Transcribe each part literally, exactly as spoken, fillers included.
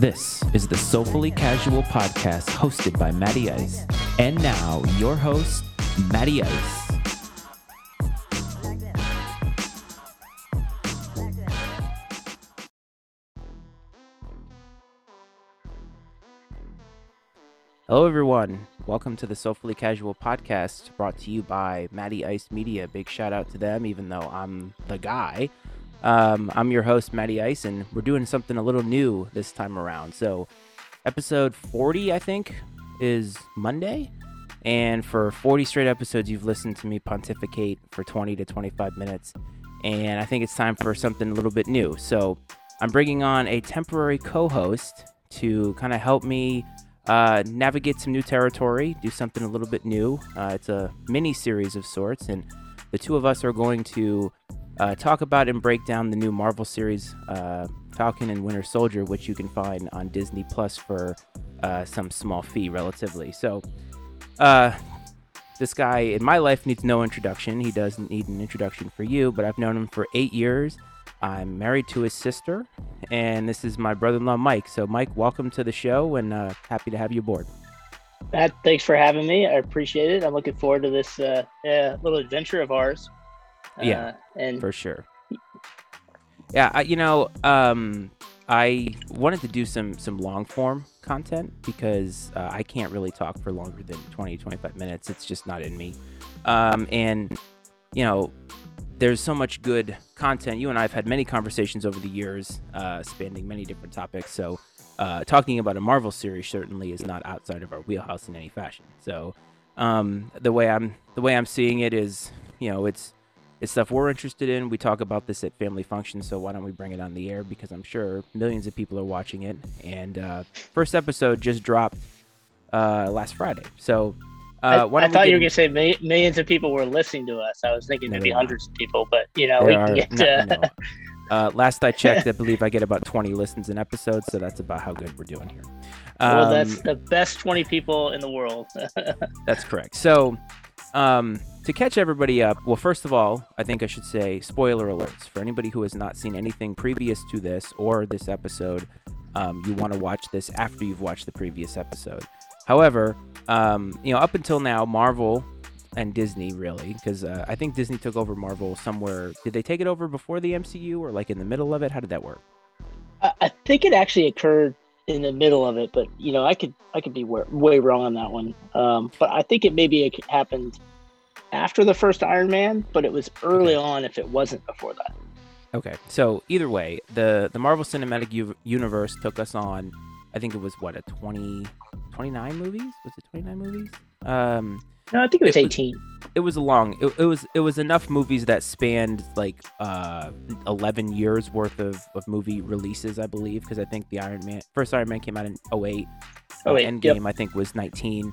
This is the Soulfully Casual podcast hosted by Matty Ice. And now, your host, Matty Ice. Hello, everyone. Welcome to the Soulfully Casual podcast brought to you by Matty Ice Media. Big shout out to them, even though I'm the guy. Um, I'm your host, Matty Ice, and we're doing something a little new this time around. So episode forty, I think, is Monday. And for forty straight episodes, you've listened to me pontificate for twenty to twenty-five minutes. And I think it's time for something a little bit new. So I'm bringing on a temporary co-host to kind of help me uh, navigate some new territory, do something a little bit new. Uh, it's a mini series of sorts, and the two of us are going to Uh, talk about and break down the new Marvel series, uh, Falcon and Winter Soldier, which you can find on Disney Plus for uh, some small fee, relatively. So uh, this guy in my life needs no introduction. He doesn't need an introduction for you, but I've known him for eight years. I'm married to his sister, and this is my brother-in-law, Mike. So, Mike, welcome to the show, and uh, happy to have you aboard. Matt, thanks for having me. I appreciate it. I'm looking forward to this uh, uh, little adventure of ours. Yeah, uh, and for sure. Yeah, I, you know, um, I wanted to do some some long form content because uh, I can't really talk for longer than twenty, twenty-five minutes. It's just not in me. Um, and, you know, there's so much good content. You and I have had many conversations over the years, uh, spanning many different topics. So uh, talking about a Marvel series certainly is not outside of our wheelhouse in any fashion. So um, the way I'm the way I'm seeing it is, you know, it's It's stuff we're interested in. We talk about this at family functions, so why don't we bring it on the air? Because I'm sure millions of people are watching it. And uh, first episode just dropped uh, last Friday. So uh, I, I thought you were going to say mi- millions of people were listening to us. I was thinking maybe hundreds of people, but you know, there we are, get to... no, no. Uh, last I checked, I believe I get about twenty listens an episode, so that's about how good we're doing here. Um, well, that's the best twenty people in the world. That's correct. So. Um, To catch everybody up, well, first of all, I think I should say spoiler alerts. For anybody who has not seen anything previous to this or this episode, um, you want to watch this after you've watched the previous episode. However, um, you know, up until now, Marvel and Disney, really, because uh, I think Disney took over Marvel somewhere. Did they take it over before the M C U or like in the middle of it? How did that work? I think it actually occurred in the middle of it, but, you know, I could I could be way wrong on that one. Um, but I think it maybe it happened after the first Iron Man, but it was early on if it wasn't before that. Okay, so either way, the, the Marvel Cinematic U- Universe took us on, I think it was, what, a twenty, twenty-nine movies? Was it twenty-nine movies? Um, no, I think it was it eighteen. Was, it was a long, it, it was it was enough movies that spanned like uh, eleven years worth of, of movie releases, I believe, because I think the Iron Man, first Iron Man came out in oh eight. Oh, wait, Endgame, yep. I think, was nineteen.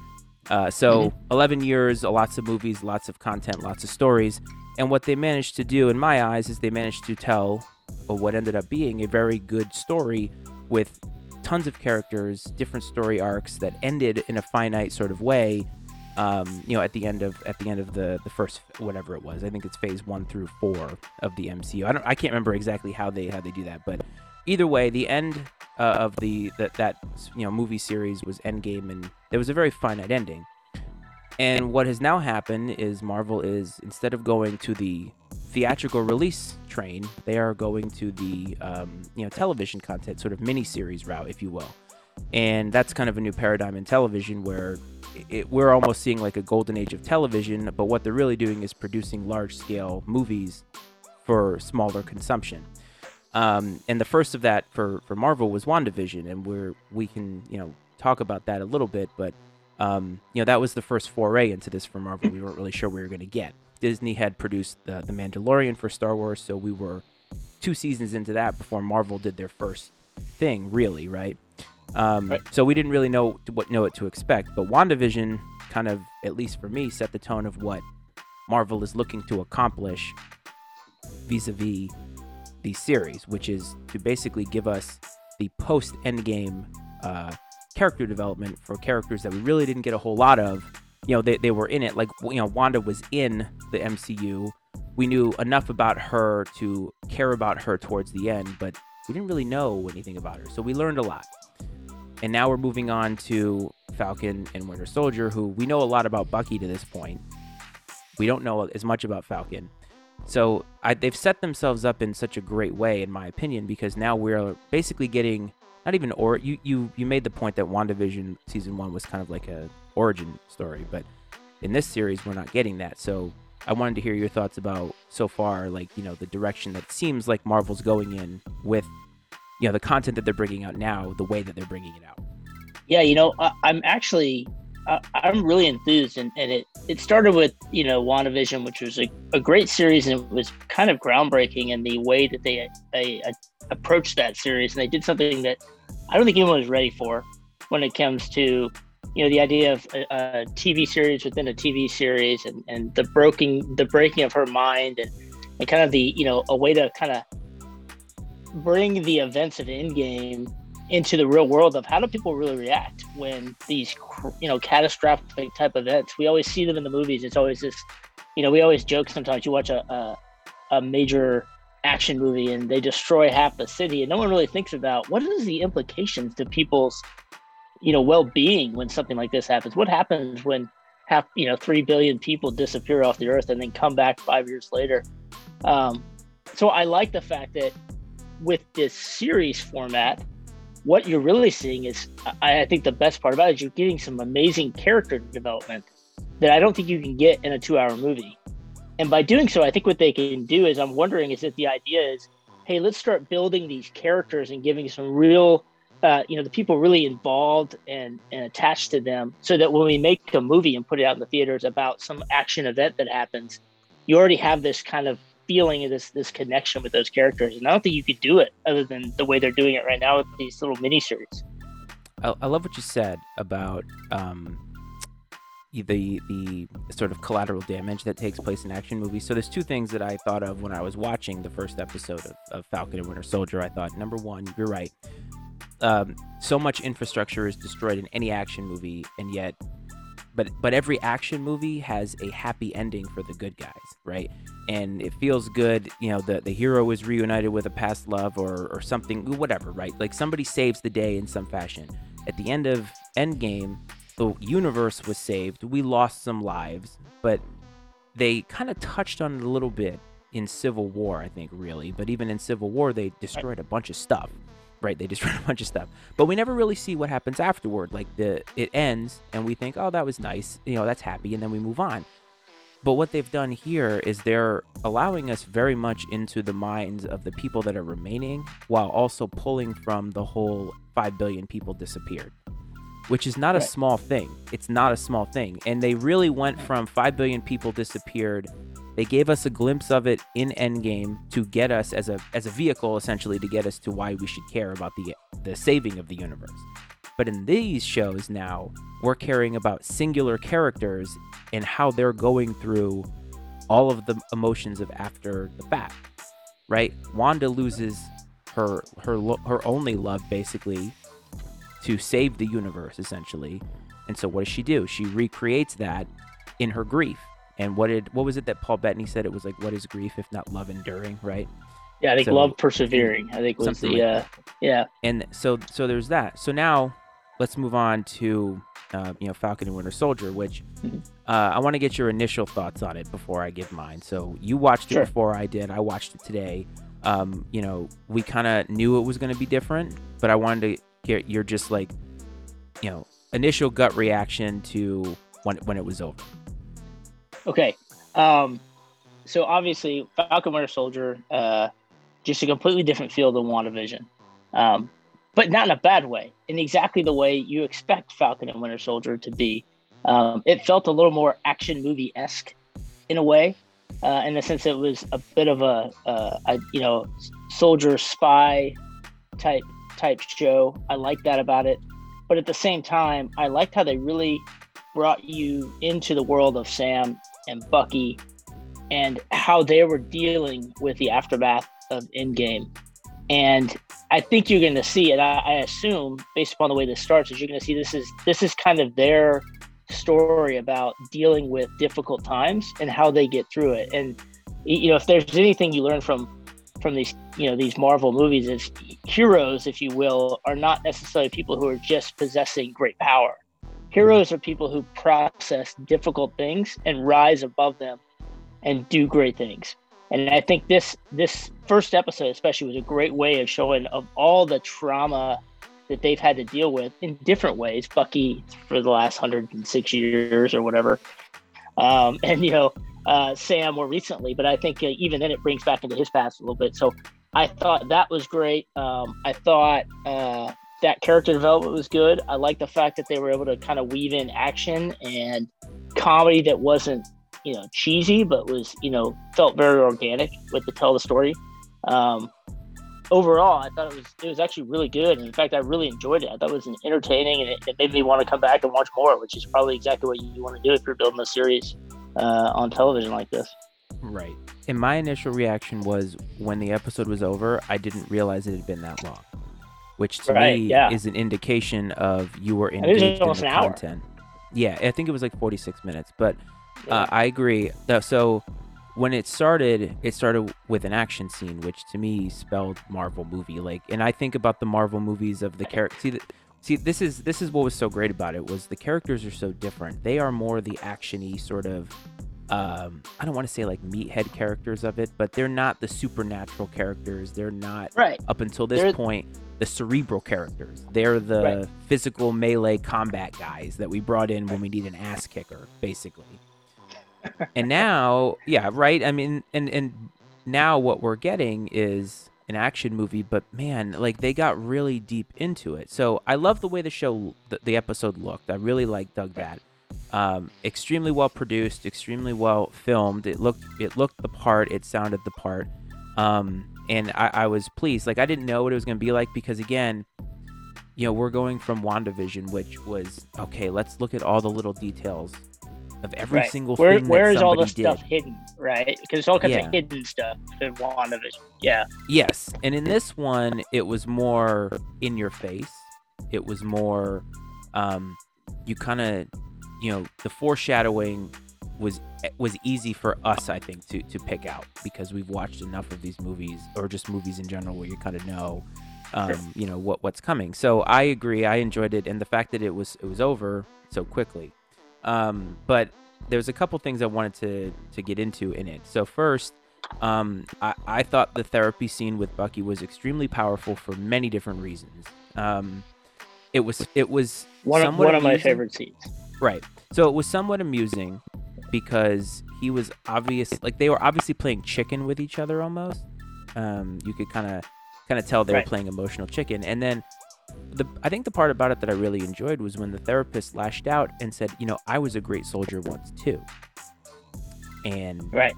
Uh, so mm-hmm. eleven years, lots of movies, lots of content, lots of stories. And what they managed to do, in my eyes, is they managed to tell what ended up being a very good story with tons of characters, different story arcs that ended in a finite sort of way. Um, you know, at the end of at the end of the, the first whatever it was, I think it's phase one through four of the M C U. I don't, I can't remember exactly how they how they do that, but either way, the end uh, of the that that you know movie series was Endgame, and there was a very finite ending. And what has now happened is Marvel is, instead of going to the theatrical release train, they are going to the um, you know television content, sort of miniseries route, if you will. And that's kind of a new paradigm in television where it, we're almost seeing like a golden age of television, but what they're really doing is producing large-scale movies for smaller consumption. Um, and the first of that for, for Marvel was WandaVision, and we're, we can, you know, talk about that a little bit, but, um, you know, that was the first foray into this for Marvel. We weren't really sure we were going to get. Disney had produced the, the Mandalorian for Star Wars, so we were two seasons into that before Marvel did their first thing, really, right? Um, right. So we didn't really know what know what to expect, but WandaVision kind of, at least for me, set the tone of what Marvel is looking to accomplish vis-a-vis the series, which is to basically give us the post-Endgame uh, character development for characters that we really didn't get a whole lot of. You know, they, they were in it. Like, you know, Wanda was in the M C U. We knew enough about her to care about her towards the end, but we didn't really know anything about her. So we learned a lot. And now we're moving on to Falcon and Winter Soldier, who we know a lot about Bucky to this point. We don't know as much about Falcon. So I, they've set themselves up in such a great way, in my opinion, because now we're basically getting not even or you you you made the point that WandaVision season one was kind of like a origin story, but in this series we're not getting that. So I wanted to hear your thoughts about so far, like, you know, the direction that seems like Marvel's going in with, you know, the content that they're bringing out now, the way that they're bringing it out. Yeah, you know, I, I'm actually. Uh, I'm really enthused, and, and it, it started with, you know, WandaVision, which was a, a great series, and it was kind of groundbreaking in the way that they, they uh, approached that series, and they did something that I don't think anyone was ready for when it comes to, you know, the idea of a, a T V series within a T V series, and, and the breaking the breaking of her mind, and, and kind of the, you know, a way to kind of bring the events of Endgame into the real world of how do people really react when these, you know, catastrophic type events, we always see them in the movies. It's always this, you know, we always joke sometimes you watch a, a, a major action movie and they destroy half the city and no one really thinks about what is the implications to people's, you know, well-being when something like this happens. What happens when half, you know, three billion people disappear off the earth and then come back five years later? Um, so I like the fact that with this series format, what you're really seeing is, I think the best part about it is you're getting some amazing character development that I don't think you can get in a two-hour movie. And by doing so, I think what they can do is, I'm wondering, is if the idea is, hey, let's start building these characters and giving some real, uh, you know, the people really involved and, and attached to them, so that when we make a movie and put it out in the theaters about some action event that happens, you already have this kind of feeling of this this connection with those characters. And I don't think you could do it other than the way they're doing it right now with these little miniseries. I, I love what you said about um, the the sort of collateral damage that takes place in action movies. So there's two things that I thought of when I was watching the first episode of, of Falcon and Winter Soldier. I thought, number one, you're right. Um, so much infrastructure is destroyed in any action movie, and yet, but but every action movie has a happy ending for the good guys, right? And it feels good, you know, the, the hero is reunited with a past love or or something, whatever, right? Like somebody saves the day in some fashion. At the end of Endgame, the universe was saved. We lost some lives, but they kind of touched on it a little bit in Civil War, I think, really. But even in Civil War, they destroyed a bunch of stuff, right? They destroyed a bunch of stuff. But we never really see what happens afterward. Like the it ends and we think, oh, that was nice. You know, that's happy. And then we move on. But what they've done here is they're allowing us very much into the minds of the people that are remaining, while also pulling from the whole five billion people disappeared, which is not right. a small thing. It's not a small thing. And they really went from five billion people disappeared. They gave us a glimpse of it in Endgame to get us as a as a vehicle, essentially, to get us to why we should care about the the saving of the universe. But in these shows now, we're caring about singular characters and how they're going through all of the emotions of after the fact, right? Wanda loses her her her only love, basically, to save the universe, essentially. And so what does she do? She recreates that in her grief. And what did what was it that Paul Bettany said? It was like, what is grief if not love enduring, right? Yeah, I think so, love persevering, I think was the, like uh, yeah. And so so there's that. So now let's move on to, uh, you know, Falcon and Winter Soldier, which mm-hmm. uh, I want to get your initial thoughts on it before I give mine. So you watched it sure. before I did. I watched it today. Um, you know, we kind of knew it was going to be different, but I wanted to get your just like, you know, initial gut reaction to when when it was over. Okay, um, so obviously Falcon Winter Soldier, uh, just a completely different feel than WandaVision. Um But not in a bad way, in exactly the way you expect Falcon and Winter Soldier to be. Um, it felt a little more action movie-esque in a way, uh, in the sense it was a bit of a, uh, a you know, soldier spy type type show. I like that about it. But at the same time, I liked how they really brought you into the world of Sam and Bucky and how they were dealing with the aftermath of Endgame. And I think you're going to see it. I, I assume, based upon the way this starts, is you're going to see this is this is kind of their story about dealing with difficult times and how they get through it. And you know, if there's anything you learn from from these, you know, these Marvel movies is heroes, if you will, are not necessarily people who are just possessing great power. Heroes are people who process difficult things and rise above them and do great things. And I think this this first episode especially was a great way of showing of all the trauma that they've had to deal with in different ways. Bucky for the last one hundred six years or whatever. Um, and, you know, uh, Sam more recently. But I think uh, even then it brings back into his past a little bit. So I thought that was great. Um, I thought uh, that character development was good. I like the fact that they were able to kind of weave in action and comedy that wasn't, you know, cheesy, but was, you know, felt very organic with the tell the story. Um, overall, I thought it was it was actually really good. And in fact, I really enjoyed it. I thought it was entertaining, and it, it made me want to come back and watch more, which is probably exactly what you want to do if you're building a series uh, on television like this. Right. And my initial reaction was when the episode was over, I didn't realize it had been that long, which to right, me yeah. is an indication of you were engaged in the content. Hour. Yeah, I think it was like forty-six minutes, but yeah. uh, I agree. So when it started, it started with an action scene, which to me spelled Marvel movie. Like, and I think about the Marvel movies of the character. See, the, see, this is this is what was so great about it was the characters are so different. They are more the action-y sort of. Um, I don't want to say like meathead characters of it, but they're not the supernatural characters. They're not right. up until this they're... point the cerebral characters. They're the right. physical melee combat guys that we brought in when we need an ass kicker, basically. And now, yeah, right. I mean, and, and now what we're getting is an action movie, but man, like they got really deep into it. So I love the way the show, the, the episode looked. I really like dug that. Um, extremely well produced, extremely well filmed. It looked, it looked the part. It sounded the part. Um, and I, I was pleased. Like I didn't know what it was going to be like because again, you know, we're going from WandaVision, which was okay. Let's look at all the little details of every right. single where, thing where that is all the stuff did. Hidden, right? Because it's all kinds yeah. of hidden stuff in WandaVision. Yeah. Yes, and in this one, it was more in your face. It was more, um, you kind of, you know, the foreshadowing was was easy for us, I think, to to pick out because we've watched enough of these movies or just movies in general where you kind of know, um, sure. you know, what what's coming. So I agree. I enjoyed it, and the fact that it was it was over so quickly. Um, but there's a couple things I wanted to, to get into in it. So first, um, I, I thought the therapy scene with Bucky was extremely powerful for many different reasons. Um, it was, it was one of, one of my favorite scenes. Right. So it was somewhat amusing because he was obvious, like they were obviously playing chicken with each other almost. Um, you could kind of, kind of tell they right. were playing emotional chicken. And then The, I think the part about it that I really enjoyed was when the therapist lashed out and said, you know, I was a great soldier once too. And right.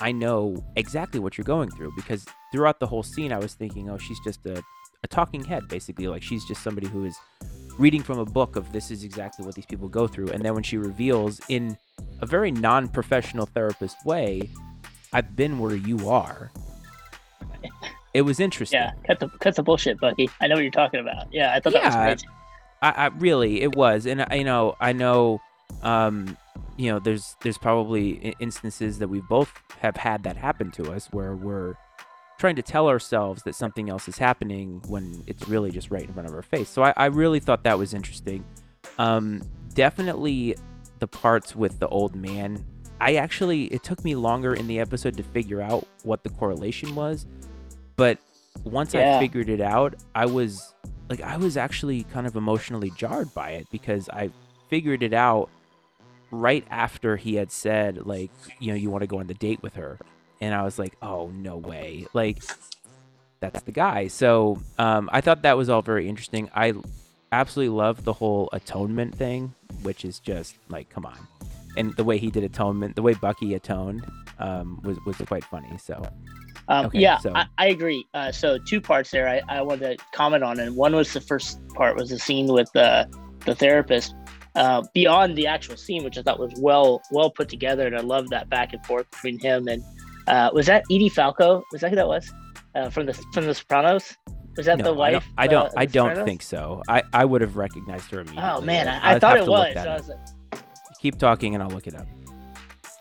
I know exactly what you're going through because throughout the whole scene, I was thinking, oh, she's just a, a talking head, basically. Like she's just somebody who is reading from a book of this is exactly what these people go through. And then when she reveals in a very non-professional therapist way, I've been where you are. It was interesting. Yeah, cut the cut the bullshit, Bucky. I know what you're talking about. Yeah, I thought yeah, that was crazy. I, I really it was, and I, you know, I know, um, you know, there's there's probably instances that we both have had that happen to us where we're trying to tell ourselves that something else is happening when it's really just right in front of our face. So I, I really thought that was interesting. Um, definitely the parts with the old man. I actually it took me longer in the episode to figure out what the correlation was. But once yeah. I figured it out, I was like, I was actually kind of emotionally jarred by it because I figured it out right after he had said, like, you know, you want to go on the date with her. And I was like, oh, no way. Like, that's the guy. So um, I thought that was all very interesting. I absolutely loved the whole atonement thing, which is just like, come on. And the way he did atonement, the way Bucky atoned um, was, was quite funny. So. Um, okay, yeah, so. I, I agree. Uh, so two parts there I, I wanted to comment on. And one was the first part was the scene with uh, the therapist uh, beyond the actual scene, which I thought was well well put together. And I loved that back and forth between him and uh, was that Edie Falco? Was that who that was uh, from the from the Sopranos? Was that no, the wife? I don't. I don't, uh, I don't think so. I, I would have recognized her immediately. Oh, man. I, I thought it was. So I was like... Keep talking and I'll look it up.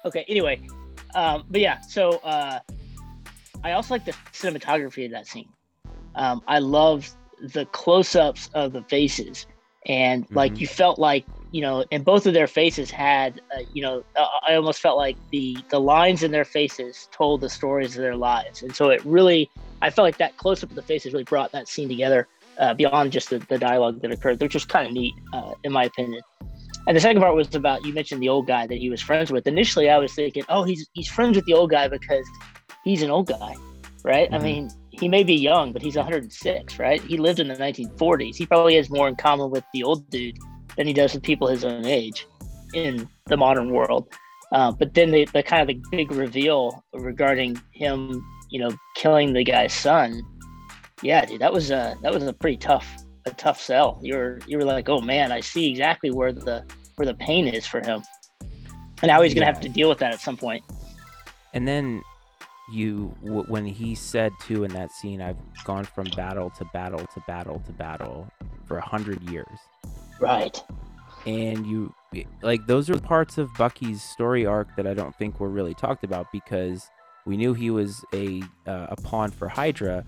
Okay. Anyway. Um, but yeah, so... Uh, I also like the cinematography of that scene. Um, I love the close-ups of the faces, and like mm-hmm. you felt like, you know, and both of their faces had, uh, you know, uh, I almost felt like the the lines in their faces told the stories of their lives, and so it really, I felt like that close-up of the faces really brought that scene together uh, beyond just the, the dialogue that occurred, which was kind of neat, uh, in my opinion. And the second part was about, you mentioned the old guy that he was friends with. Initially, I was thinking, oh, he's he's friends with the old guy because he's an old guy, right? Mm-hmm. I mean, he may be young, but he's one hundred six, right? He lived in the nineteen forties. He probably has more in common with the old dude than he does with people his own age in the modern world. Uh, but then the, the kind of the big reveal regarding him, you know, killing the guy's son. Yeah, dude, that was a, that was a pretty tough a tough sell. You were you were like, oh man, I see exactly where the where the pain is for him, and now he's gonna yeah. have to deal with that at some point. And then you, when he said too in that scene, I've gone from battle to battle to battle to battle for a hundred years, right? And you, like, those are parts of Bucky's story arc that I don't think were really talked about, because we knew he was a uh, a pawn for Hydra,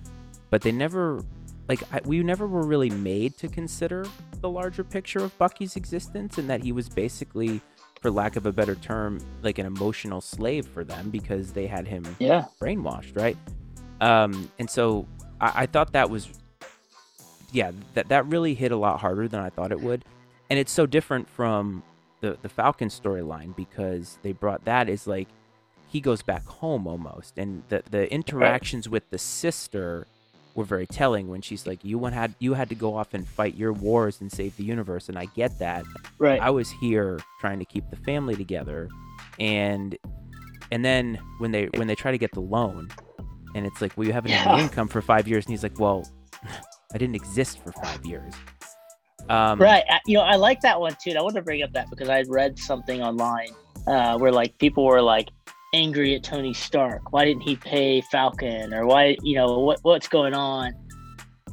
but they never. Like, we never were really made to consider the larger picture of Bucky's existence, and that he was basically, for lack of a better term, like an emotional slave for them, because they had him yeah. brainwashed, right? Um, and so I, I thought that was, yeah, that, that really hit a lot harder than I thought it would. And it's so different from the, the Falcon storyline, because they brought that as, like, he goes back home almost. And the, the interactions right. with the sister... were very telling, when she's like, you had you had to go off and fight your wars and save the universe, and I get that. Right. I was here trying to keep the family together, and and then when they when they try to get the loan, and it's like, well, you haven't yeah. had any income for five years, and he's like, well, I didn't exist for five years. Um, right. You know, I like that one too. I want to bring up that because I read something online uh, where like people were like, angry at Tony Stark. Why didn't he pay Falcon? Or why, you know, what what's going on?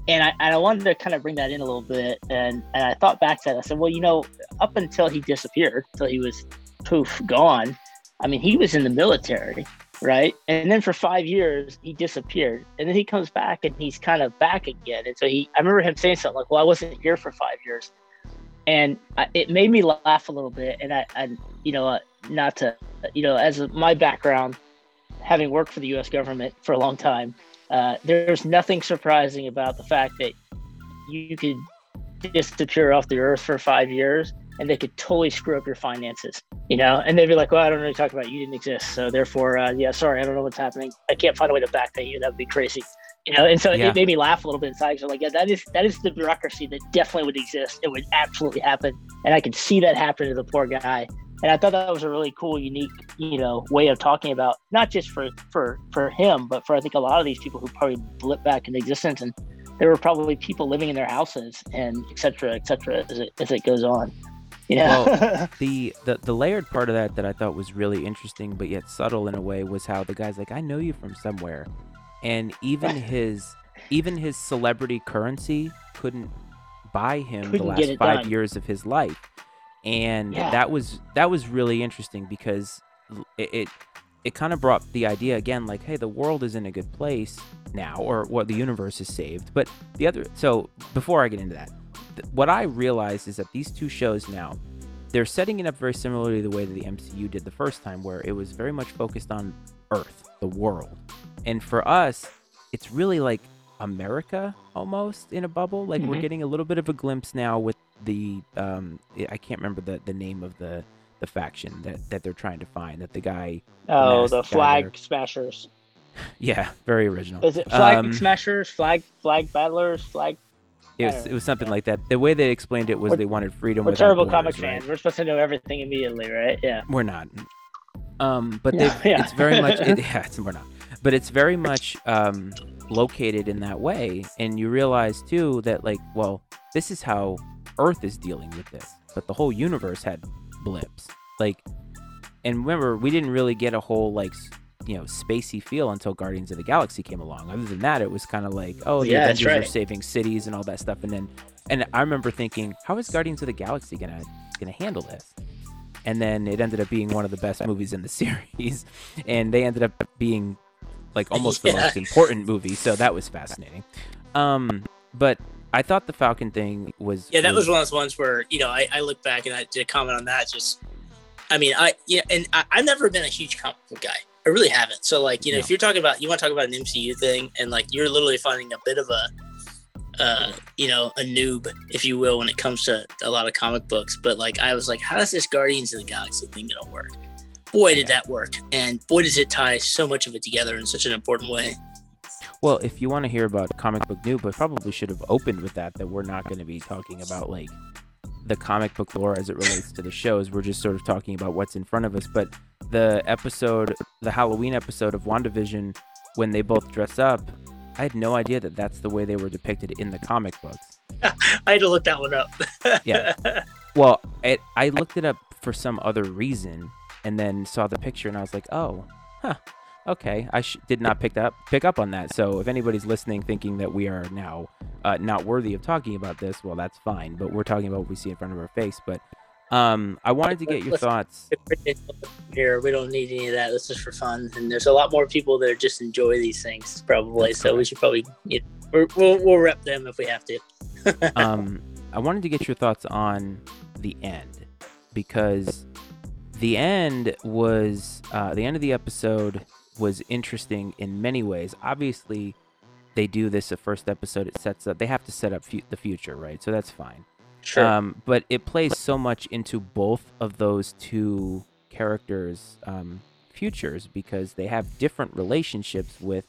And I and I wanted to kind of bring that in a little bit. And, and I thought back to that. I said, well, you know, up until he disappeared, until he was poof gone. I mean, he was in the military, right? And then for five years, he disappeared. And then he comes back and he's kind of back again. And so he, I remember him saying something like, well, I wasn't here for five years. And I, it made me laugh a little bit. And I, I you know, uh, not to, you know, as my background, having worked for the U S government for a long time, uh, there's nothing surprising about the fact that you could disappear off the earth for five years and they could totally screw up your finances, you know, and they'd be like, well, I don't know what you're talking about. You didn't exist. So therefore, uh, yeah, sorry, I don't know what's happening. I can't find a way to backdate you. That would be crazy. You know, and so yeah. it made me laugh a little bit inside. So like, yeah, that is that is the bureaucracy that definitely would exist. It would absolutely happen, and I could see that happen to the poor guy. And I thought that was a really cool, unique, you know, way of talking about not just for for for him, but for I think a lot of these people who probably blipped back into existence, and there were probably people living in their houses and et cetera, et cetera, as it as it goes on. You know, well, the, the the layered part of that that I thought was really interesting, but yet subtle in a way, was how the guy's like, I know you from somewhere. And even his even his celebrity currency couldn't buy him couldn't the last five done. years of his life. And yeah. that was that was really interesting, because it it, it kind of brought the idea again, like, hey, the world is in a good place now, or what, the universe is saved. But the other, so before I get into that, th- what I realized is that these two shows now, they're setting it up very similarly to the way that the M C U did the first time, where it was very much focused on Earth, the world. And for us, it's really like America almost in a bubble. Like mm-hmm. we're getting a little bit of a glimpse now with the, um, I can't remember the, the name of the, the faction that, that they're trying to find, that the guy. Oh, the Flag there. Smashers. Yeah, very original. Is it Flag um, Smashers, Flag Flag Battlers, Flag? It was, it was something like that. The way they explained it was we're, they wanted freedom without borders. We're terrible comic fans. Right? We're supposed to know everything immediately, right? Yeah. We're not. Um, but no, yeah. it's very much, it, yeah, it's, we're not. But it's very much um, located in that way. And you realize, too, that, like, well, this is how Earth is dealing with this. But the whole universe had blips. Like, and remember, we didn't really get a whole, like, you know, spacey feel until Guardians of the Galaxy came along. Other than that, it was kind of like, oh, the yeah, Avengers right. are saving cities and all that stuff. And then, and I remember thinking, how is Guardians of the Galaxy gonna gonna handle this? And then it ended up being one of the best movies in the series. And they ended up being like almost yeah. the most important movie. So that was fascinating. Um, but I thought the Falcon thing was yeah, that really was one of those ones where you know I, I look back and I did a comment on that. Just, I mean, I yeah, and I, I've never been a huge comic book guy. I really haven't. So like you know, no. if you're talking about you want to talk about an M C U thing, and like you're literally finding a bit of a. Uh, you know, a noob, if you will, when it comes to a lot of comic books. But like, I was like, how is this Guardians of the Galaxy thing going to work? Boy, did that work. And boy, does it tie so much of it together in such an important way. Well, if you want to hear about comic book noob, I probably should have opened with that, that we're not going to be talking about like the comic book lore as it relates to the shows. We're just sort of talking about what's in front of us. But the episode, the Halloween episode of WandaVision, when they both dress up, I had no idea that that's the way they were depicted in the comic books. I had to look that one up. yeah. Well, it, I looked it up for some other reason and then saw the picture and I was like, oh, huh, okay. I sh- did not pick up pick up on that. So if anybody's listening thinking that we are now uh, not worthy of talking about this, well, that's fine. But we're talking about what we see in front of our face. But um, I wanted to get your thoughts. Here, we don't need any of that. This is for fun, and there's a lot more people that just enjoy these things, probably. That's so correct. We should probably you know, we're, we'll we'll rep them if we have to. um, I wanted to get your thoughts on the end, because the end was uh, the end of the episode was interesting in many ways. Obviously, they do this the first episode. It sets up. They have to set up fu- the future, right? So that's fine. Sure. Um, but it plays so much into both of those two characters' um, futures, because they have different relationships with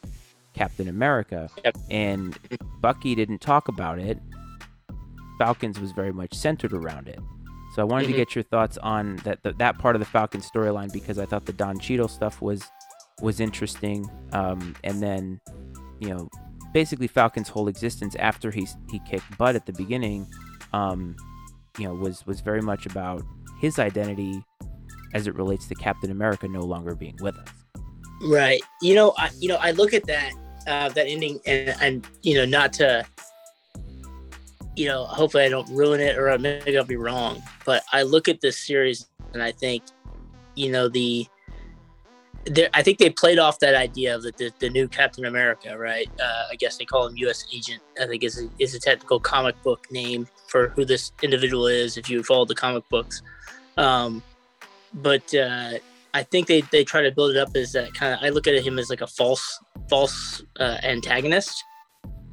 Captain America. Yep. And Bucky didn't talk about it. Falcon's was very much centered around it. So I wanted mm-hmm. to get your thoughts on that the, that part of the Falcon storyline, because I thought the Don Cheadle stuff was was interesting. Um, and then, you know, basically Falcon's whole existence after he he kicked butt at the beginning. Um, you know, was, was very much about his identity as it relates to Captain America no longer being with us. Right. You know, I, you know, I look at that, uh, that ending and, and, you know, not to, you know, hopefully I don't ruin it, or maybe I'll be wrong, but I look at this series and I think, you know, the, there, I think they played off that idea of the, the, the new Captain America, right? Uh, I guess they call him U S Agent, I think is a, is a technical comic book name for who this individual is, if you follow the comic books. Um, but uh, I think they, they try to build it up as that kind of, I look at him as like a false false uh, antagonist.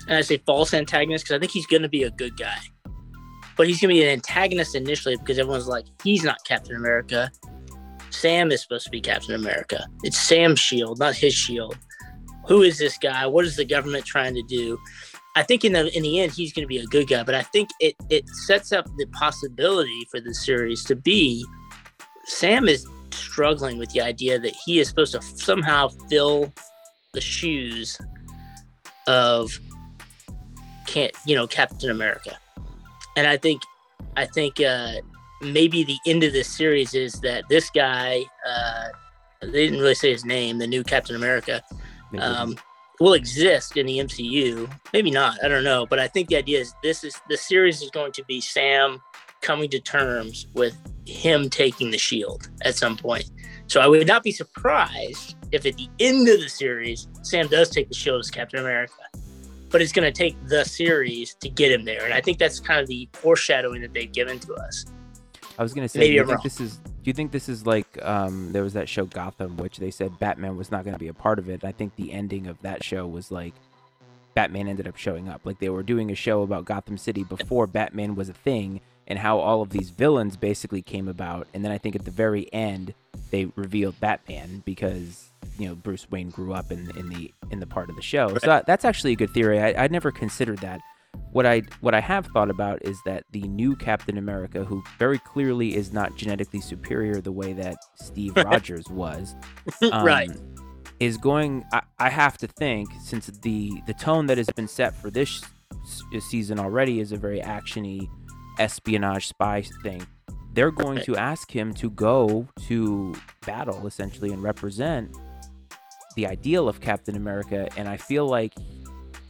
And I say false antagonist because I think he's going to be a good guy. But he's going to be an antagonist initially because everyone's like, he's not Captain America. Sam is supposed to be Captain America. It's Sam's shield, not his shield. Who is this guy? What is the government trying to do? I think in the in the end, he's going to be a good guy, but I think it, it sets up the possibility for the series to be Sam is struggling with the idea that he is supposed to somehow fill the shoes of can't you know Captain America. And I think I think uh maybe the end of this series is that this guy, uh, they didn't really say his name, the new Captain America, um, will exist in the M C U. Maybe not, I don't know. But I think the idea is this is the series is going to be Sam coming to terms with him taking the shield at some point. So I would not be surprised if at the end of the series, Sam does take the shield as Captain America. But it's going to take the series to get him there. And I think that's kind of the foreshadowing that they've given to us. I was going to say, do you, think this is, do you think this is like, um, there was that show Gotham, which they said Batman was not going to be a part of it. I think the ending of that show was like, Batman ended up showing up. Like they were doing a show about Gotham City before Batman was a thing and how all of these villains basically came about. And then I think at the very end, they revealed Batman because, you know, Bruce Wayne grew up in, in the in the part of the show. Right. So that's actually a good theory. I, I never considered that. What I what I have thought about is that the new Captain America, who very clearly is not genetically superior the way that Steve Rogers was, um, right, is going. I, I have to think, since the the tone that has been set for this season already is a very actiony espionage spy thing. They're going right. to ask him to go to battle essentially and represent the ideal of Captain America, and I feel like.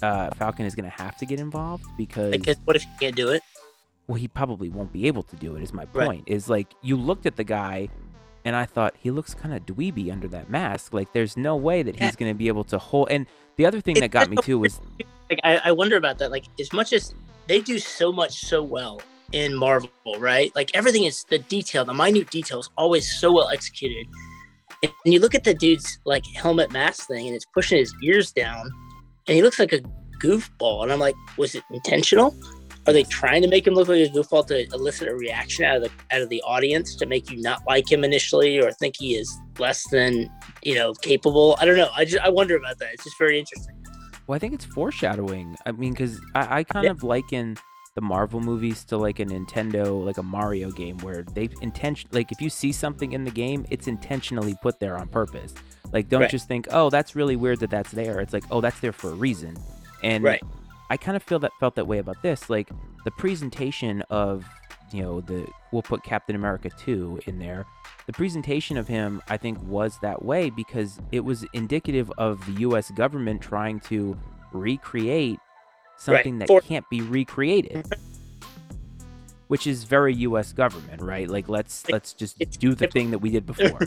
Uh, Falcon is going to have to get involved because... Because what if he can't do it? Well, he probably won't be able to do it, is my point. Right. Is like, you looked at the guy And I thought, he looks kind of dweeby under that mask. Like, there's no way that he's going to be able to hold. And the other thing that got me, too, was... Like, I, I wonder about that. Like, as much as they do so much so well in Marvel, right? Like, everything is the detail, the minute detail is always so well executed. And you look at the dude's, like, helmet mask thing, and it's pushing his ears down. And he looks like a goofball. And I'm like, was it intentional? Are they trying to make him look like a goofball to elicit a reaction out of the out of the audience to make you not like him initially or think he is less than, you know, capable? I don't know. I just I wonder about that. It's just very interesting. Well, I think it's foreshadowing. I mean, because I, I kind yeah. of liken the Marvel movies to like a Nintendo, like a Mario game, where they intention like if you see something in the game, it's intentionally put there on purpose. Like, don't right. just think, oh, that's really weird that that's there. It's like, oh, that's there for a reason. And right. I kind of feel that felt that way about this, like the presentation of, you know, the we'll put Captain America two in there. The presentation of him, I think, was that way because it was indicative of the U S government trying to recreate something right. that For- can't be recreated, which is very U S government, right? Like, let's let's just do the thing that we did before.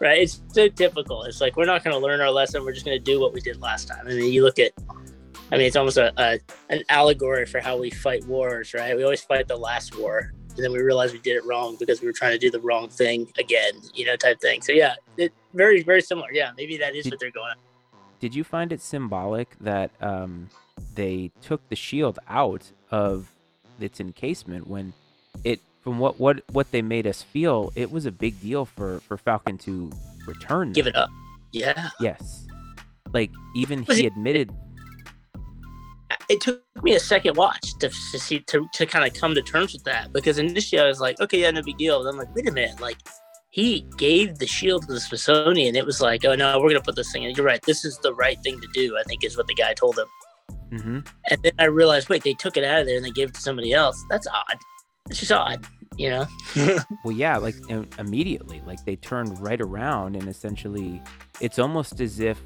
Right. It's so typical. It's like, we're not going to learn our lesson. We're just going to do what we did last time. And then you look at... I mean, it's almost a, a an allegory for how we fight wars, right? We always fight the last war, and then we realize we did it wrong because we were trying to do the wrong thing again, you know, type thing. So, yeah, it, very, very similar. Yeah, maybe that is did, what they're going on. Did you find it symbolic that um, they took the shield out of its encasement when it, from what, what, what they made us feel, it was a big deal for, for Falcon to return that. Give it up. Yeah. Yes. Like, even he admitted... It took me a second watch to to, see, to to kind of come to terms with that, because initially I was like, okay, yeah, no big deal. And I'm like, wait a minute, like he gave the shield to the Smithsonian. It was like, oh no, we're gonna put this thing in. You're right, this is the right thing to do, I think is what the guy told him. Mm-hmm. And then I realized, wait, they took it out of there and they gave it to somebody else. That's odd. It's just odd, you know. Well, yeah, like immediately, like they turned right around and essentially, it's almost as if.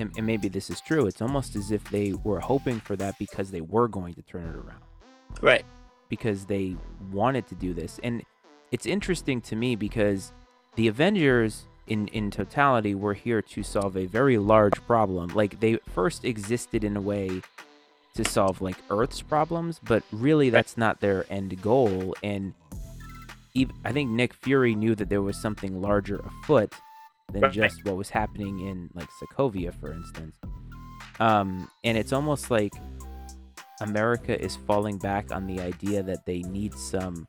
And, and maybe this is true. It's almost as if they were hoping for that because they were going to turn it around. Right. Because they wanted to do this. And it's interesting to me because the Avengers in, in totality were here to solve a very large problem. Like they first existed in a way to solve like Earth's problems, but really that's not their end goal. And even, I think Nick Fury knew that there was something larger afoot than right. just what was happening in like Sokovia, for instance. Um, and it's almost like America is falling back on the idea that they need some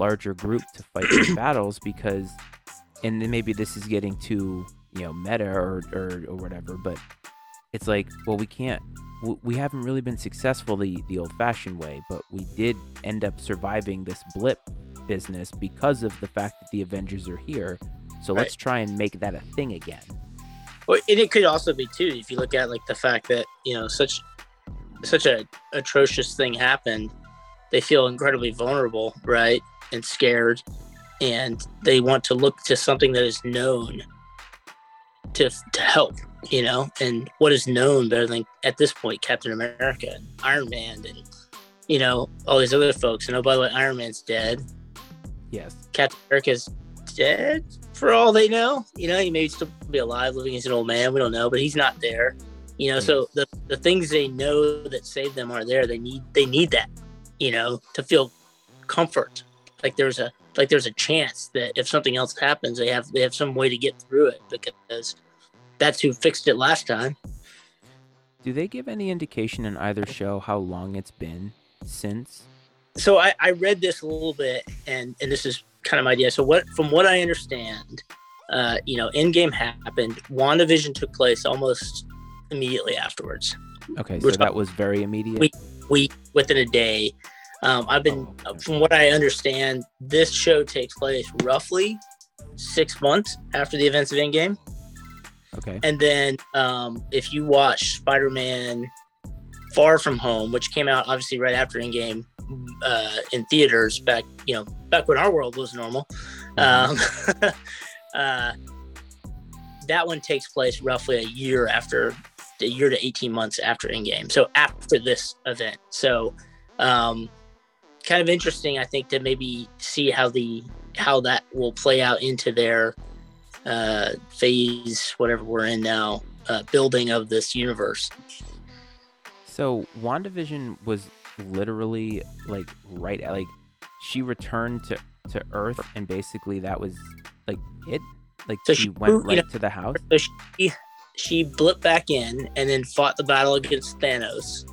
larger group to fight these battles because, and then maybe this is getting too, you know, meta or, or, or whatever, but it's like, well, we can't, we haven't really been successful the, the old fashioned way, but we did end up surviving this blip business because of the fact that the Avengers are here. So right. let's try and make that a thing again. Well, and it could also be too, if you look at like the fact that, you know, such such a atrocious thing happened, they feel incredibly vulnerable, right? And scared. And they want to look to something that is known to to help, you know, and what is known better than at this point Captain America and Iron Man and, you know, all these other folks. And oh, by the way, Iron Man's dead. Yes. Captain America's dead. For all they know, you know, he may still be alive, living as an old man. We don't know, but he's not there. You know, so the the things they know that save them are there. They need they need that, you know, to feel comfort. Like there's a like there's a chance that if something else happens, they have they have some way to get through it because that's who fixed it last time. Do they give any indication in either show how long it's been since? So I, I read this a little bit, and, and this is kind of my idea. So what, from what I understand, uh, you know, Endgame happened. WandaVision took place almost immediately afterwards. Okay, so We're that was very immediate? Week, week within a day. Um, I've been, oh, okay. From what I understand, this show takes place roughly six months after the events of Endgame. Okay. And then um, if you watch Spider-Man Far From Home, which came out obviously right after Endgame, uh in theaters back you know back when our world was normal, um uh that one takes place roughly a year after a year to eighteen months after Endgame, so after this event. So um kind of interesting, I think, to maybe see how the how that will play out into their uh, phase, whatever we're in now, uh, building of this universe. So WandaVision was literally like right at, like she returned to, to Earth, and basically that was like it. Like so she, she went right you know, to the house. So she she blipped back in and then fought the battle against Thanos,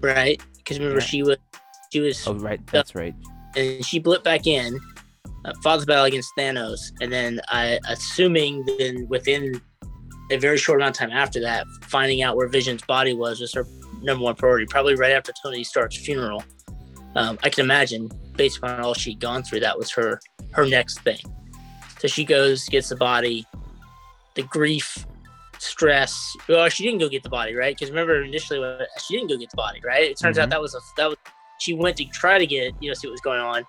right? Because remember right. she was she was oh right that's right. And she blipped back in, uh, fought the battle against Thanos, and then I assuming then within a very short amount of time after that, finding out where Vision's body was was her number one priority, probably right after Tony Stark's funeral. Um, I can imagine, based upon all she'd gone through, that was her, her next thing. So she goes, gets the body, the grief, stress. Well, she didn't go get the body, right? Because remember initially, she didn't go get the body, right? It turns mm-hmm. out that was, a, that was, she went to try to get it, you know, see what was going on.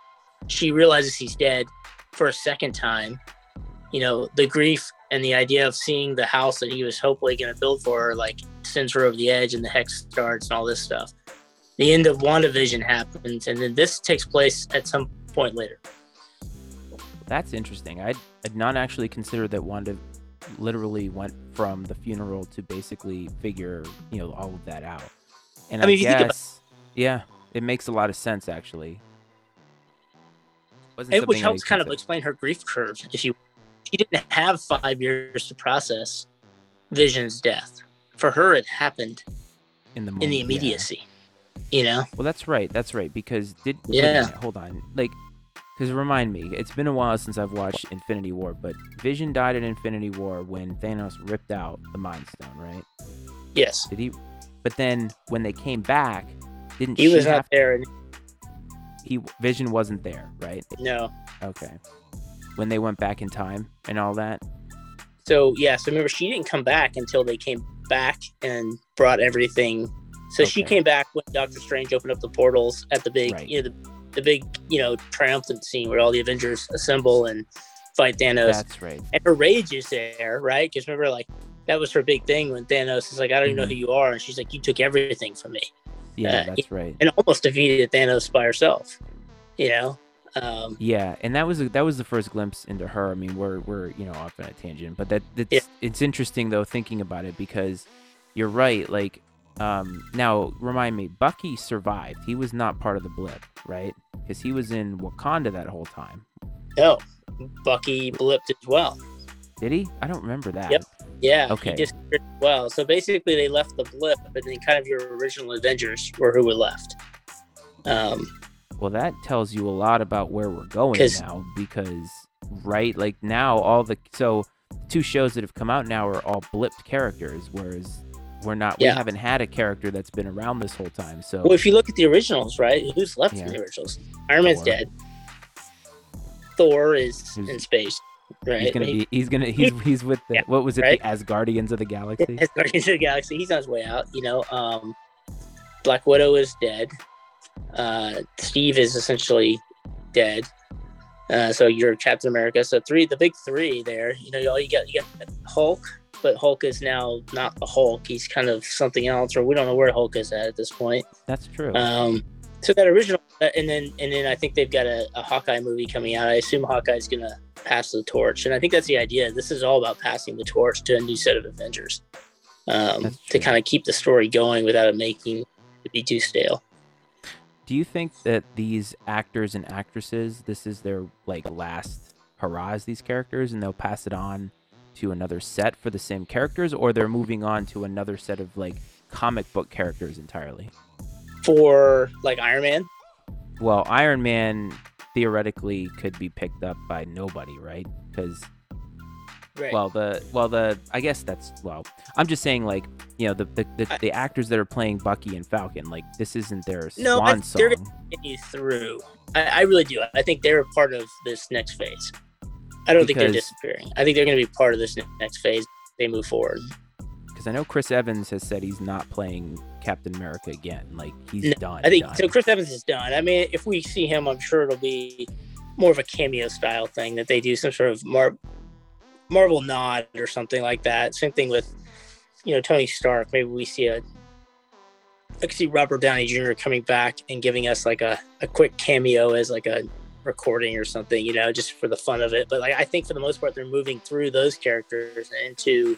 She realizes he's dead for a second time. You know, the grief and the idea of seeing the house that he was hopefully going to build for her, like, sends her over the edge, and the hex starts and all this stuff. The end of WandaVision happens, and then this takes place at some point later. That's interesting. I'd, I'd not actually consider that Wanda literally went from the funeral to basically figure, you know, all of that out. And I, I mean, guess, if you think about it, yeah, it makes a lot of sense, actually. Wasn't it, which helps kind of explain her grief curve, if you She didn't have five years to process Vision's death. For her, it happened in the moment, in the immediacy. Yeah. You know. Well, that's right. That's right. Because did yeah. Wait, hold on, like, because remind me, it's been a while since I've watched Infinity War, but Vision died in Infinity War when Thanos ripped out the Mind Stone, right? Yes. Did he? But then when they came back, didn't he she was not there? And... He Vision wasn't there, right? No. Okay. When they went back in time and all that. So, yeah. So, remember, she didn't come back until they came back and brought everything. So, okay. She came back when Doctor Strange opened up the portals at the big, right. you know, the, the big, you know, triumphant scene where all the Avengers assemble and fight Thanos. That's right. And her rage is there, right? Because, remember, like, that was her big thing when Thanos is like, I don't even mm-hmm. know who you are. And she's like, you took everything from me. Yeah, uh, that's right. And almost defeated Thanos by herself, you know? Um, yeah, and that was that was the first glimpse into her. I mean, we're we're you know off on a tangent, but that that's, yeah. It's interesting though thinking about it, because you're right. Like um, now, remind me, Bucky survived. He was not part of the blip, right? Because he was in Wakanda that whole time. No, Bucky blipped as well. Did he? I don't remember that. Yep. Yeah. Okay. He disappeared as well. So basically, they left the blip, and then kind of your original Avengers were who were left. Um. Well, that tells you a lot about where we're going now, because right like now all the so two shows that have come out now are all blipped characters, whereas we're not yeah. we haven't had a character that's been around this whole time. So well, if you look at the originals, right, who's left yeah. in the originals? Iron Man's Thor. dead. Thor is he's, in space, right? He's gonna be he's gonna he's he's with the yeah, what was it right? the Asgardians of the Galaxy? Asgardians of the Galaxy. He's on his way out, you know. Um, Black Widow is dead. Uh, Steve is essentially dead. Uh, so you're Captain America. So three, the big three there. You know, all you got, you got Hulk, but Hulk is now not the Hulk. He's kind of something else, or we don't know where Hulk is at at this point. That's true. Um, so that original, and then and then I think they've got a, a Hawkeye movie coming out. I assume Hawkeye's gonna pass the torch, and I think that's the idea. This is all about passing the torch to a new set of Avengers, um, to kind of keep the story going without it making it be too stale. Do you think that these actors and actresses, this is their like last hurrah as these characters, and they'll pass it on to another set for the same characters, or they're moving on to another set of like comic book characters entirely? For like Iron Man? Well, Iron Man theoretically could be picked up by nobody, right? Because right. well, the well the I guess that's well. I'm just saying like. You know, the the, the the actors that are playing Bucky and Falcon, like this isn't their no, swan song. No, they're going to continue through. I, I really do. I think they're a part of this next phase. I don't because, think they're disappearing. I think they're going to be part of this next phase. They move forward. Because I know Chris Evans has said he's not playing Captain America again. Like he's no, done. I think done. so. Chris Evans is done. I mean, if we see him, I'm sure it'll be more of a cameo style thing that they do, some sort of Mar- Marvel nod or something like that. Same thing with. You know, Tony Stark, maybe we see a I could see Robert Downey Junior coming back and giving us like a, a quick cameo as like a recording or something, you know, just for the fun of it. But like, I think for the most part, they're moving through those characters into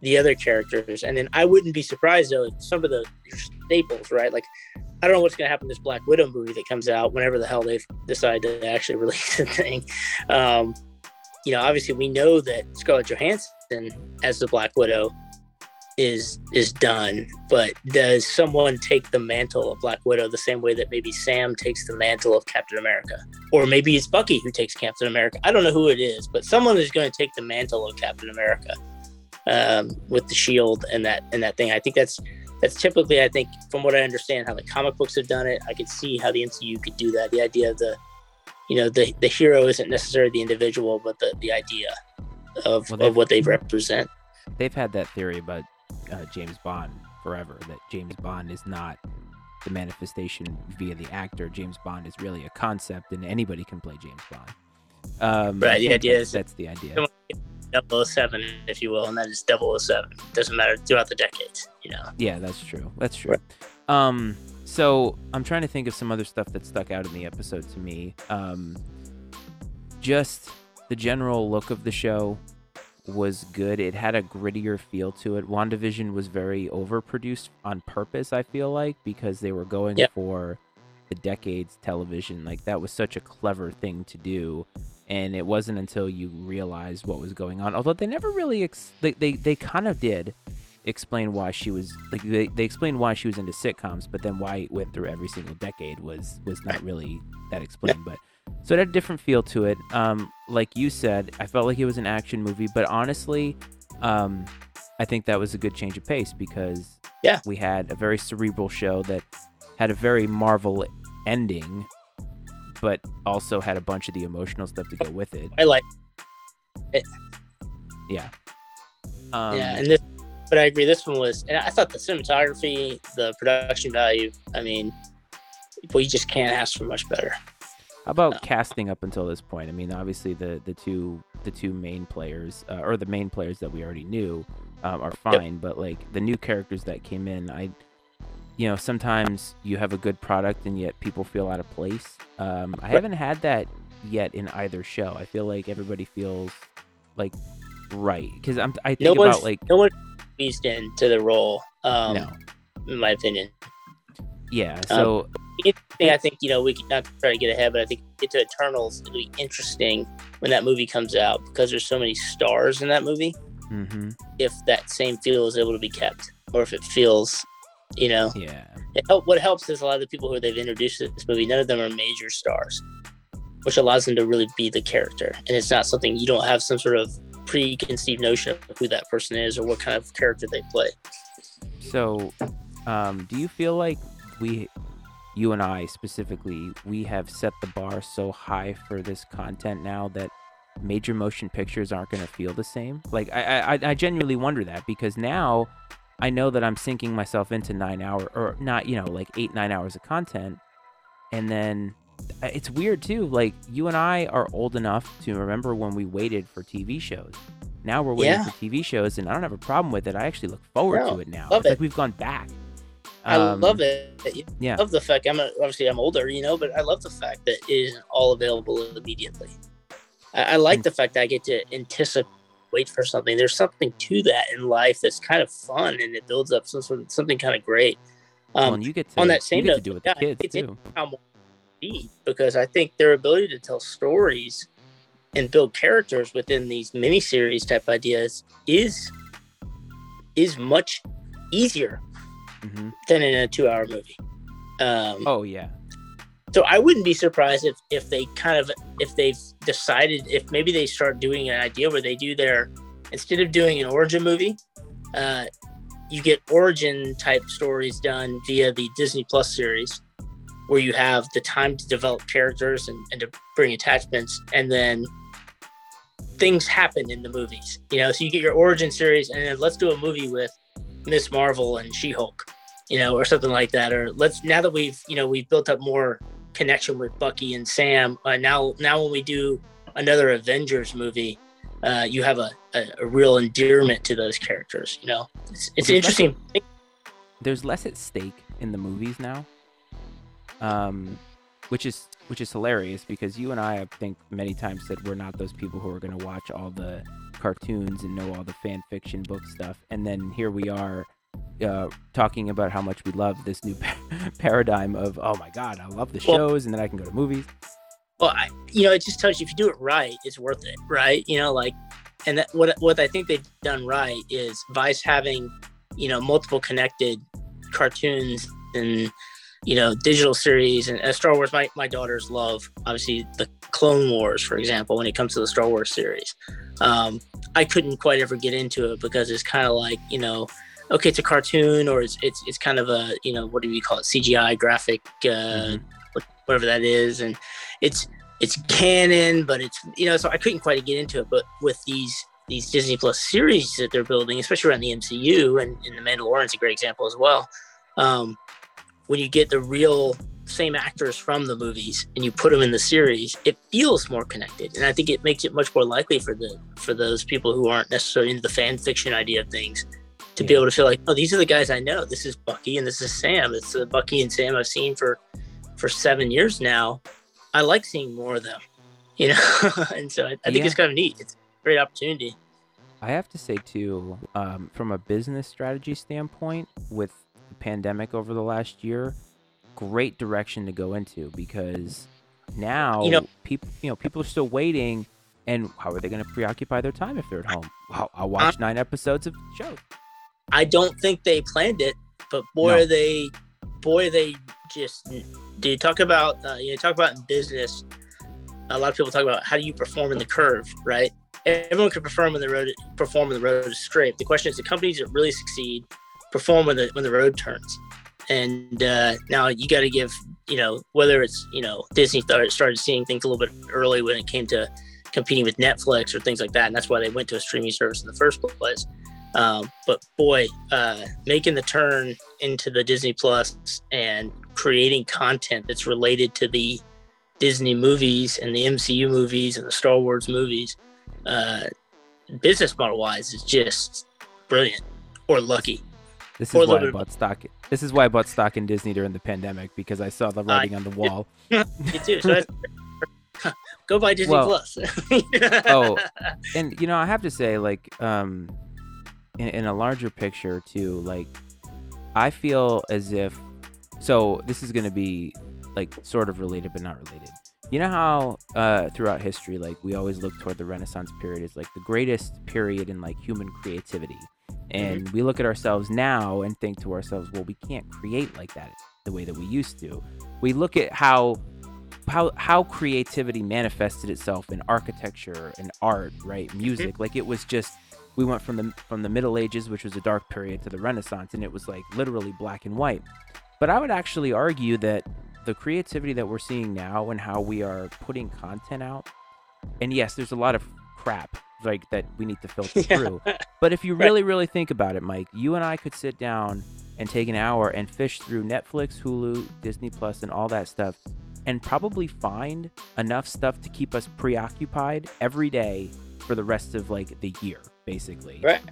the other characters. And then I wouldn't be surprised, though, if some of the staples, right? Like, I don't know what's going to happen to this Black Widow movie that comes out whenever the hell they decide to actually release the thing. Um, you know, obviously we know that Scarlett Johansson as the Black Widow is is done, but does someone take the mantle of Black Widow the same way that maybe Sam takes the mantle of Captain America? Or maybe it's Bucky who takes Captain America. I don't know who it is, but someone is going to take the mantle of Captain America um, with the shield and that and that thing. I think that's That's typically, I think, from what I understand, how the comic books have done it. I could see how the M C U could do that. The idea of the, you know, the, the hero isn't necessarily the individual, but the, the idea of, well, of what they represent. They've had that theory about uh, James Bond forever, that James Bond is not the manifestation via the actor. James Bond is really a concept, and anybody can play James Bond. Um, right, the idea that's, is... That's the idea. double oh seven, if you will, and that is double oh seven. It doesn't matter throughout the decades, you know. Yeah, that's true. That's true. Um, so I'm trying to think of some other stuff that stuck out in the episode to me. Um, just the general look of the show was good. It had a grittier feel to it. WandaVision was very overproduced on purpose, I feel like, because they were going yep. for the decades television. Like, that was such a clever thing to do. And it wasn't until you realized what was going on. Although they never really, ex- they, they they kind of did explain why she was, like they, they explained why she was into sitcoms, but then why it went through every single decade was was not really that explained. But so it had a different feel to it. Um, like you said, I felt like it was an action movie, but honestly, um, I think that was a good change of pace because yeah. we had a very cerebral show that had a very Marvel ending, but also had a bunch of the emotional stuff to go with it. I like it. Yeah. Um, yeah, and this, but I agree, this one was, and I thought the cinematography, the production value, I mean, we just can't ask for much better. How about no. casting up until this point? I mean, obviously the, the two the two main players, uh, or the main players that we already knew um, are fine, yep. but like the new characters that came in, I... You know, sometimes you have a good product and yet people feel out of place. Um, I haven't had that yet in either show. I feel like everybody feels like right because I'm. I think no about like no one eased into the role. Um, no, in my opinion. Yeah. So um, interesting. I think you know we can not try to get ahead, but I think get to Eternals. It'll be interesting when that movie comes out because there's so many stars in that movie. Mm-hmm. If that same feel is able to be kept, or if it feels. You know, yeah. It help, what helps is a lot of the people who they've introduced to this movie, none of them are major stars, which allows them to really be the character. And it's not something you don't have some sort of preconceived notion of who that person is or what kind of character they play. So, um, do you feel like we, you and I specifically, we have set the bar so high for this content now that major motion pictures aren't going to feel the same? Like, I, I, I genuinely wonder that because now. I know that I'm sinking myself into nine hour or not, you know, like eight, nine hours of content. And then it's weird too. Like you and I are old enough to remember when we waited for T V shows. Now we're waiting yeah. for T V shows and I don't have a problem with it. I actually look forward wow. to it now. Love it's it. Like we've gone back. I um, love it. Yeah. I love the fact I'm a, obviously I'm older, you know, but I love the fact that it isn't all available immediately. I, I like mm-hmm. the fact that I get to anticipate wait for something. There's something to that in life that's kind of fun and it builds up some sort of, something kind of great. Um, well, and you get to, on that same note, do with yeah, the kids too. Because I think their ability to tell stories and build characters within these miniseries type ideas is is much easier mm-hmm. than in a two-hour movie. Um, oh yeah. So I wouldn't be surprised if, if they kind of, if they've decided, if maybe they start doing an idea where they do their, instead of doing an origin movie, uh, you get origin type stories done via the Disney Plus series where you have the time to develop characters and, and to bring attachments and then things happen in the movies, you know, so you get your origin series and then let's do a movie with Miz Marvel and She-Hulk, you know, or something like that. Or let's, now that we've, you know, we've built up more connection with Bucky and Sam. Uh, now, now when we do another Avengers movie, uh, you have a, a, a real endearment to those characters. You know, it's, it's there's interesting. Less, there's less at stake in the movies now. Um, which is which is hilarious because you and I, I think many times said we're not those people who are going to watch all the cartoons and know all the fan fiction book stuff. And then here we are uh, talking about how much we love this new pa- paradigm of, oh my God, I love the shows and then I can go to movies. Well, I, you know, it just tells you if you do it right, it's worth it, right? You know, like, and that, what what I think they've done right is Vice having, you know, multiple connected cartoons and, you know, digital series and uh, Star Wars. My, my daughters love, obviously, the Clone Wars, for example, when it comes to the Star Wars series. Um, I couldn't quite ever get into it because it's kind of like, you know, okay, it's a cartoon or it's it's it's kind of a, you know, what do we call it? C G I graphic, uh, mm-hmm. whatever that is. And it's it's canon, but it's, you know, so I couldn't quite get into it. But with these these Disney Plus series that they're building, especially around the M C U, and, and the Mandalorian's a great example as well. Um, when you get the real same actors from the movies and you put them in the series, it feels more connected. And I think it makes it much more likely for the for those people who aren't necessarily into the fan fiction idea of things to yeah. be able to feel like, oh, these are the guys I know. This is Bucky and this is Sam. It's the Bucky and Sam I've seen for, for seven years now. I like seeing more of them, you know? And so I, I think yeah. it's kind of neat. It's a great opportunity. I have to say too, um, from a business strategy standpoint, with the pandemic over the last year, great direction to go into because now you know, people, you know, people are still waiting, and how are they going to preoccupy their time if they're at home? Wow, I'll watch I, nine episodes of the show. I don't think they planned it, but boy, no. they, boy, they just did. Talk about, uh, you know, talk about in business. A lot of people talk about how do you perform in the curve, right? Everyone can perform when the road perform when the road is straight. The question is, the companies that really succeed perform when the when the road turns. And uh, now you got to give, you know, whether it's, you know, Disney started seeing things a little bit early when it came to competing with Netflix or things like that, and that's why they went to a streaming service in the first place. Um, but boy, uh, making the turn into the Disney Plus and creating content that's related to the Disney movies and the M C U movies and the Star Wars movies, uh, business model wise, is just brilliant or lucky. This is why I bought stock. This is why I bought stock in Disney during the pandemic, because I saw the writing uh, on the wall. Me too. So that's, go buy Disney well, Plus. Oh, and you know, I have to say, like, um, in, in a larger picture too, like, I feel as if, so this is going to be like sort of related, but not related. You know how uh, throughout history, like, we always look toward the Renaissance period as like the greatest period in like human creativity. And we look at ourselves now and think to ourselves, well, we can't create like that the way that we used to. We look at how how how creativity manifested itself in architecture and art, right? Music. Like, it was just, we went from the from the Middle Ages, which was a dark period, to the Renaissance, and it was like literally black and white. But I would actually argue that the creativity that we're seeing now and how we are putting content out, and yes, there's a lot of crap like that we need to filter yeah. through, but if you really really think about it, Mike, you and I could sit down and take an hour and fish through Netflix, Hulu, Disney Plus, and all that stuff, and probably find enough stuff to keep us preoccupied every day for the rest of like the year, basically, right?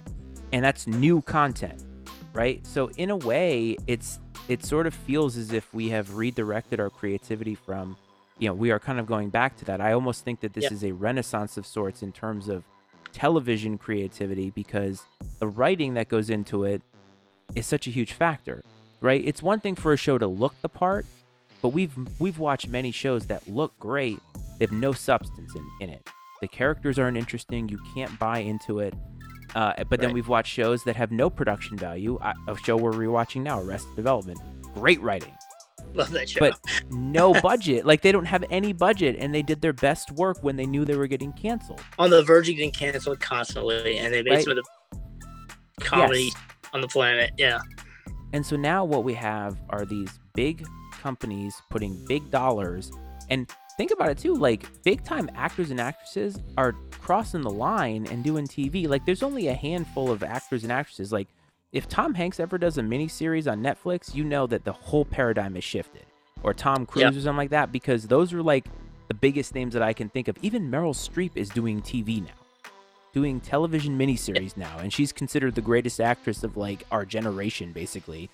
And that's new content, right? So in a way, it's it sort of feels as if we have redirected our creativity from, you know, we are kind of going back to that. I almost think that this yeah. is a renaissance of sorts in terms of television creativity, because the writing that goes into it is such a huge factor, right? It's one thing for a show to look the part, but we've we've watched many shows that look great. They have no substance in, in it. The characters aren't interesting. You can't buy into it. Uh, but right. then we've watched shows that have no production value. I, a show we're rewatching now, Arrested Development. Great writing. Love that show. But no budget. Like, they don't have any budget, and they did their best work when they knew they were getting canceled. On the verge of getting canceled constantly, and they made some of the comedy yes. on the planet. Yeah. And so now what we have are these big companies putting big dollars, and think about it too, like, big time actors and actresses are crossing the line and doing T V. Like, there's only a handful of actors and actresses. Like, if Tom Hanks ever does a miniseries on Netflix, you know that the whole paradigm is shifted. Or Tom Cruise yep. or something like that, because those are like the biggest names that I can think of. Even Meryl Streep is doing T V now, doing television miniseries now, and she's considered the greatest actress of like our generation, basically.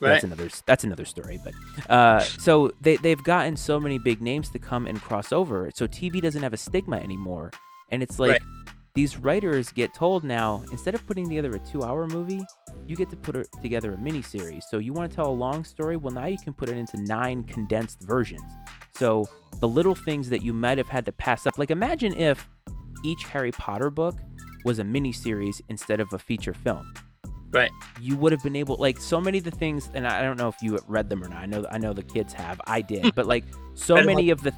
Right. That's another that's another story, but uh, so they they've gotten so many big names to come and cross over, so T V doesn't have a stigma anymore, and it's like right. these writers get told now, instead of putting together a two-hour movie, you get to put together a miniseries. So you want to tell a long story? Well, now you can put it into nine condensed versions. So the little things that you might have had to pass up, like imagine if each Harry Potter book was a miniseries instead of a feature film. Right. You would have been able, like, so many of the things, and I don't know if you read them or not. I know I know the kids have. I did. But, like, so many of the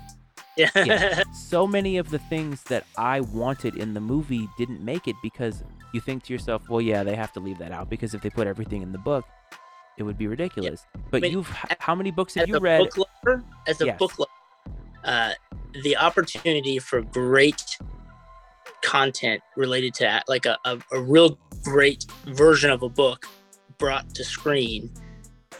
yeah. yeah, so many of the things that I wanted in the movie didn't make it because you think to yourself, well, yeah, they have to leave that out because if they put everything in the book, it would be ridiculous. Yeah. But I mean, you've how many books have you read? Book lover, as a yes. book lover, uh, the opportunity for great content related to that, like a, a, a real great version of a book brought to screen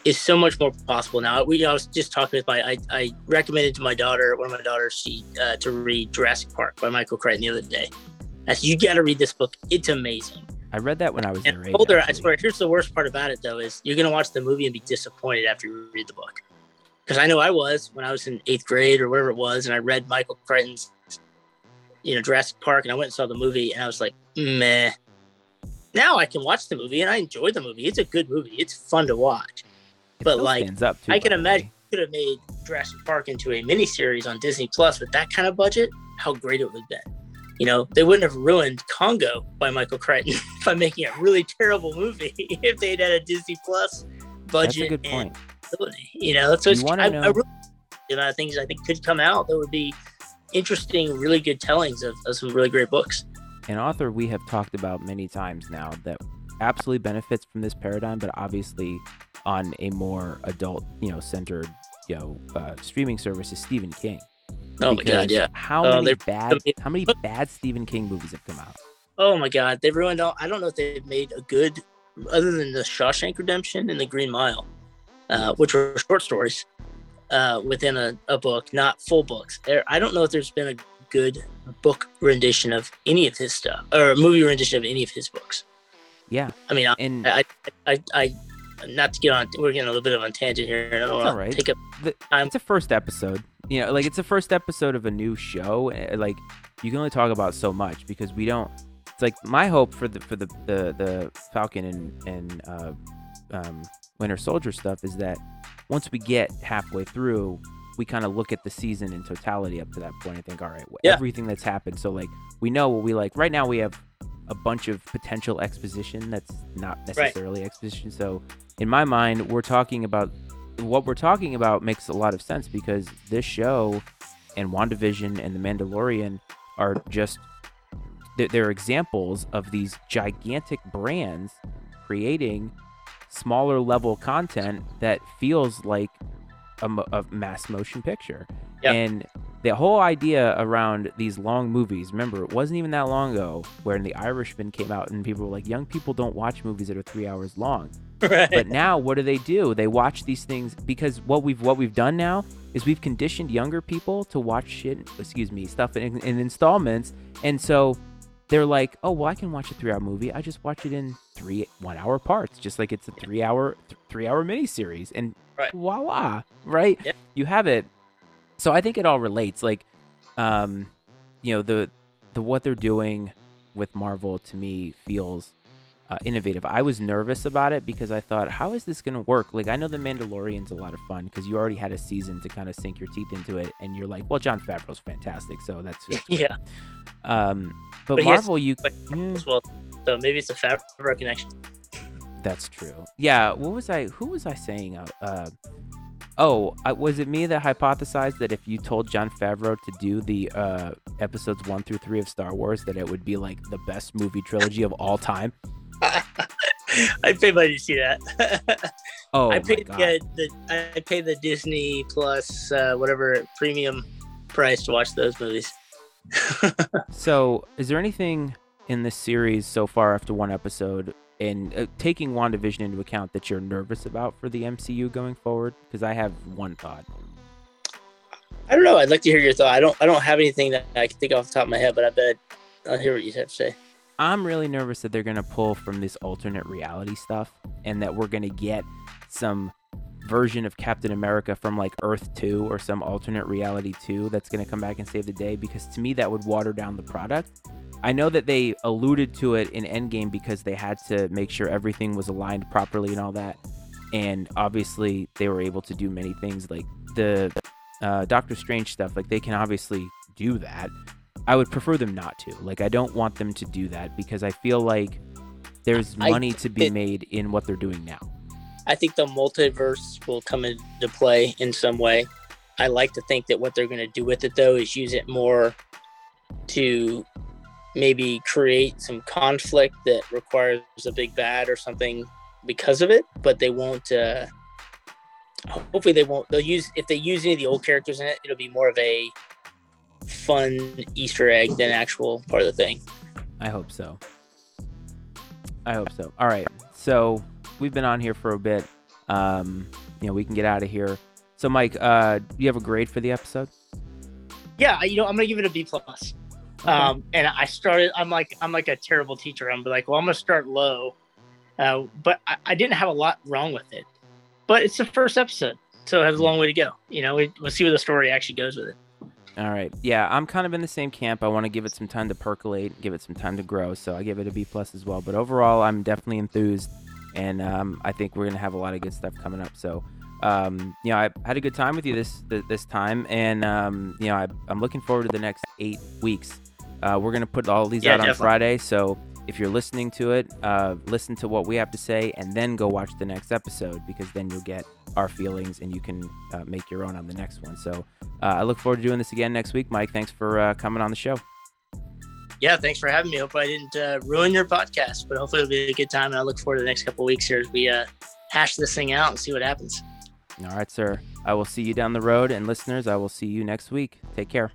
is so much more possible now. We I was just talking with my I, I recommended to my daughter one of my daughters she uh, to read Jurassic Park by Michael Crichton the other day. I said, you got to read this book, it's amazing. I read that when I was and in older. I swear, here's the worst part about it though, is you're gonna watch the movie and be disappointed after you read the book, because I know I was when I was in eighth grade or whatever it was, and I read Michael Crichton's you know Jurassic Park, and I went and saw the movie and I was like, meh. Now I can watch the movie and I enjoy the movie. It's a good movie. It's fun to watch. It but like, too, I can imagine you could have made Jurassic Park into a miniseries on Disney Plus with that kind of budget. How great it would have been. You know, they wouldn't have ruined Congo by Michael Crichton by making a really terrible movie if they had had a Disney Plus budget. That's a good point. And, you know, so you it's, I, know. I really, you know, things I think could come out that would be interesting, really good tellings of, of some really great books. An author we have talked about many times now that absolutely benefits from this paradigm, but obviously on a more adult, you know, centered, you know, uh, streaming service is Stephen King. Oh my God, yeah. How uh, many bad, how many bad Stephen King movies have come out? Oh my God, they've ruined all. I don't know if they've made a good, other than the Shawshank Redemption and the Green Mile, uh, which were short stories uh, within a, a book, not full books. There, I don't know if there's been a good book rendition of any of his stuff, or movie rendition of any of his books. Yeah, I mean, I, and I, I, I, I, not to get on, we're getting a little bit of a tangent here. I don't want right. to take up the, time. It's a first episode, you know, like it's the first episode of a new show. Like you can only talk about so much because we don't. It's like my hope for the for the the, the Falcon and and uh, um, Winter Soldier stuff is that once we get halfway through, we kind of look at the season in totality up to that point and think, all right, yeah. everything that's happened. So like, we know what we like. Right now we have a bunch of potential exposition that's not necessarily right. exposition. So in my mind, we're talking about what we're talking about makes a lot of sense because this show and WandaVision and The Mandalorian are just, they're examples of these gigantic brands creating smaller level content that feels like A, a mass motion picture. Yep. And the whole idea around these long movies, remember, it wasn't even that long ago when The Irishman came out and people were like, young people don't watch movies that are three hours long. Right. But now what do they do? They watch these things because what we've what we've done now is we've conditioned younger people to watch shit, excuse me, stuff in, in installments. And so they're like, oh, well, I can watch a three-hour movie. I just watch it in three one-hour parts, just like it's a three-hour th- three-hour miniseries. And right. voila, right? Yeah. You have it. So I think it all relates. Like, um, you know, the the what they're doing with Marvel to me feels uh, innovative. I was nervous about it because I thought, how is this going to work? Like, I know The Mandalorian's a lot of fun because you already had a season to kind of sink your teeth into it. And you're like, well, Jon Favreau's fantastic. So that's, that's yeah. Um, but, but Marvel, has, you but mm, well, so maybe it's a Favreau connection. That's true. Yeah. What was I? Who was I saying? Uh, oh, I, was it me that hypothesized that if you told Jon Favreau to do the uh, episodes one through three of Star Wars, that it would be like the best movie trilogy of all time? I'd pay money to see that. Oh, I paid the, the I paid the Disney Plus uh, whatever premium price to watch those movies. So, is there anything in this series so far after one episode, and uh, taking WandaVision into account, that you're nervous about for the M C U going forward? Because I have one thought. I don't know. I'd like to hear your thought. I don't. I don't have anything that I can think off the top of my head, but I bet I'll hear what you have to say. I'm really nervous that they're going to pull from this alternate reality stuff, and that we're going to get some version of Captain America from like Earth two or some alternate reality two that's going to come back and save the day, because to me that would water down the product. I know that they alluded to it in Endgame because they had to make sure everything was aligned properly and all that, and obviously they were able to do many things like the uh, Doctor Strange stuff. Like, they can obviously do that. I would prefer them not to. Like, I don't want them to do that because I feel like there's money I, to be it, made in what they're doing now. I think the multiverse will come into play in some way. I like to think that what they're going to do with it, though, is use it more to maybe create some conflict that requires a big bad or something because of it. But they won't, uh, hopefully they won't, they'll use, if they use any of the old characters in it, it'll be more of a fun Easter egg than actual part of the thing. I hope so. I hope so. All right. So we've been on here for a bit. Um, you know, we can get out of here. So Mike, uh, you have a grade for the episode? Yeah. You know, I'm going to give it a B plus. Okay. Um, and I started, I'm like, I'm like a terrible teacher. I'm like, well, I'm going to start low. Uh, but I, I didn't have a lot wrong with it, but it's the first episode, so it has a long way to go. You know, we, we'll see where the story actually goes with it. All right. Yeah, I'm kind of in the same camp. I want to give it some time to percolate, give it some time to grow. So I give it a B plus as well. But overall, I'm definitely enthused. And um, I think we're going to have a lot of good stuff coming up. So, um, you know, I had a good time with you this this time. And, um, you know, I, I'm looking forward to the next eight weeks. Uh, we're going to put all these yeah, out definitely. on Friday. So if you're listening to it, uh, listen to what we have to say and then go watch the next episode, because then you'll get our feelings and you can uh, make your own on the next one. So uh, I look forward to doing this again next week. Mike, thanks for uh, coming on the show. Yeah, thanks for having me. Hope I didn't uh, ruin your podcast, but hopefully it'll be a good time. And I look forward to the next couple of weeks here as we uh, hash this thing out and see what happens. All right, sir. I will see you down the road. And listeners, I will see you next week. Take care.